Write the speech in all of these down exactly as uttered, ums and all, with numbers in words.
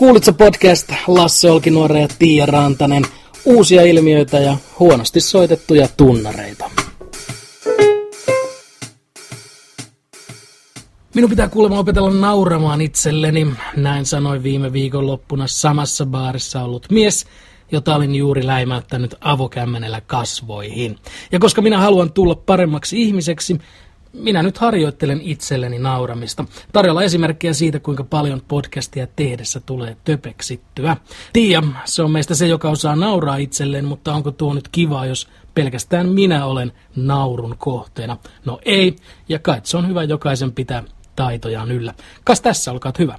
Kuulitko podcast Lasse Olkinuore ja Tiia Rantanen? Uusia ilmiöitä ja huonosti soitettuja tunnareita. Minun pitää kuulemma opetella nauramaan itselleni, näin sanoi viime viikonloppuna samassa baarissa ollut mies, jota olin juuri läimäyttänyt avokämmenellä kasvoihin. Ja koska minä haluan tulla paremmaksi ihmiseksi, minä nyt harjoittelen itselleni nauramista. Tarjolla esimerkkejä siitä, kuinka paljon podcastia tehdessä tulee töpeksittyä. Tiia, se on meistä se, joka osaa nauraa itselleen, mutta onko tuo nyt kivaa, jos pelkästään minä olen naurun kohteena? No ei, ja kai se on hyvä jokaisen pitää taitojaan yllä. Kas tässä, olkaat hyvä.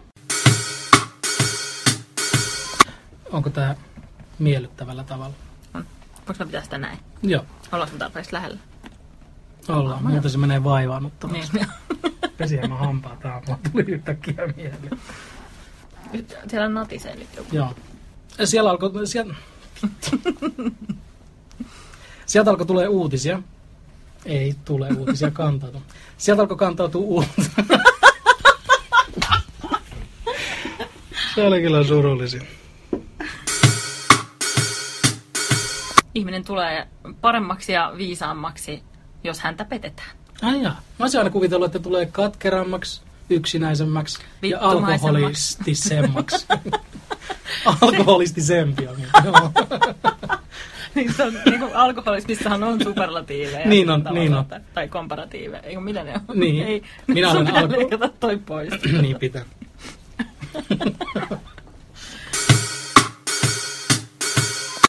Onko tämä miellyttävällä tavalla? On. Voinko pitää sitä näin? Joo. Ollaanko tarpeeksi lähellä? Ollaan, muuten se menee vaivaannuttavaksi. Niin. Pesiämä hampaa tää, mulla tuli yhtäkkiä mieleen. Siellä on natisee nyt joku. Joo. Siellä alkoi... Sieltä, sieltä alkoi tulee uutisia. Ei tule uutisia, kantautua. Sieltä alkoi kantautua uutisia. Se oli kyllä surullisin. Ihminen tulee paremmaksi ja viisaammaksi, jos häntä petetään. Ai jaa. Mä olisin aina kuvitellut, että tulee katkerammaksi, yksinäisemmäksi ja alkoholistisemmaksi. Alkoholistisempi on. Joo. Niin se on, niin kuin alkoholismissahan on superlatiiveja. Niin on, niin on. Tai komparatiiveja. Eikö, mitä ne on? Niin. Ei, minä olen alko... Sun pitää leikata toi pois. Niin pitää.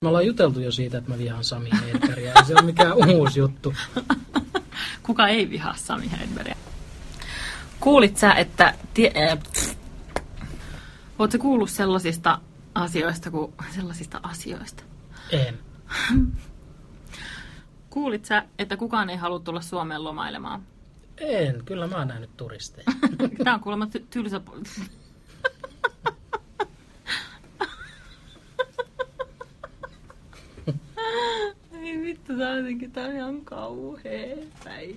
Me ollaan juteltu jo siitä, että mä vihaan Sami Hedbergiä. Se on mikään uusi juttu. Kuka ei vihaa Sami Hedbergiä? Kuulit sä, että... Tie, äh, Ootko kuullut sellaisista asioista kuin... Sellaisista asioista? En. Kuulit sä, että kukaan ei halua tulla Suomeen lomailemaan? En. Kyllä mä oon nähnyt turisteja. Tää on kuulemma ty- tylsä... Ei vittu, tää on jotenkin, tää on ihan kauhea päivä.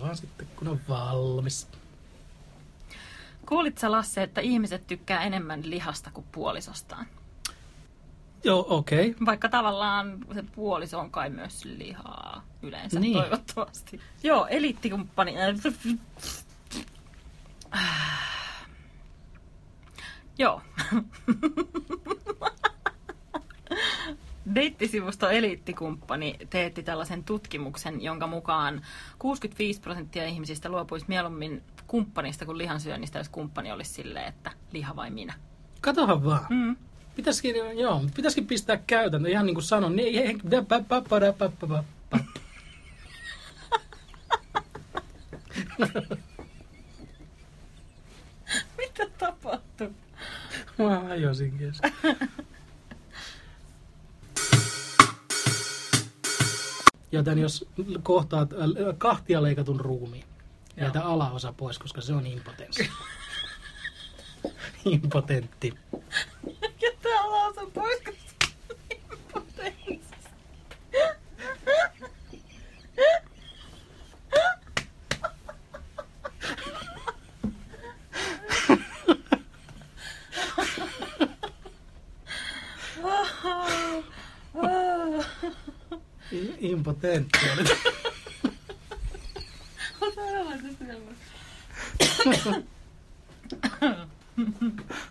Vaan sitten, kun on valmis. Kuulit sä, Lasse, että ihmiset tykkää enemmän lihasta kuin puolisostaan? Joo, okei. Okay. Vaikka tavallaan se puoliso on kai myös lihaa yleensä, niin. Toivottavasti. Joo, eliittikumppani. Joo. Deittisivusto Eliittikumppani teetti tällaisen tutkimuksen, jonka mukaan kuusikymmentäviisi prosenttia ihmisistä luopuisi mieluummin kumppanista kuin lihansyönnistä, jos kumppani olisi silleen, että liha vai minä. Katohan vaan. Mm. Pitäisikin, joo, pitäisikin pistää käytäntö, ihan niin kuin sanon. Niin, mitä tapahtui? Mä hajosin kesken. Joten jos kohtaat kahtia leikatun ruumiin, jätä alaosa pois, koska se on impotenssi. Impotentti. Jätä alaosa pois, koska se on impotenssi. Impotentti. Ota alaisesti semmoinen.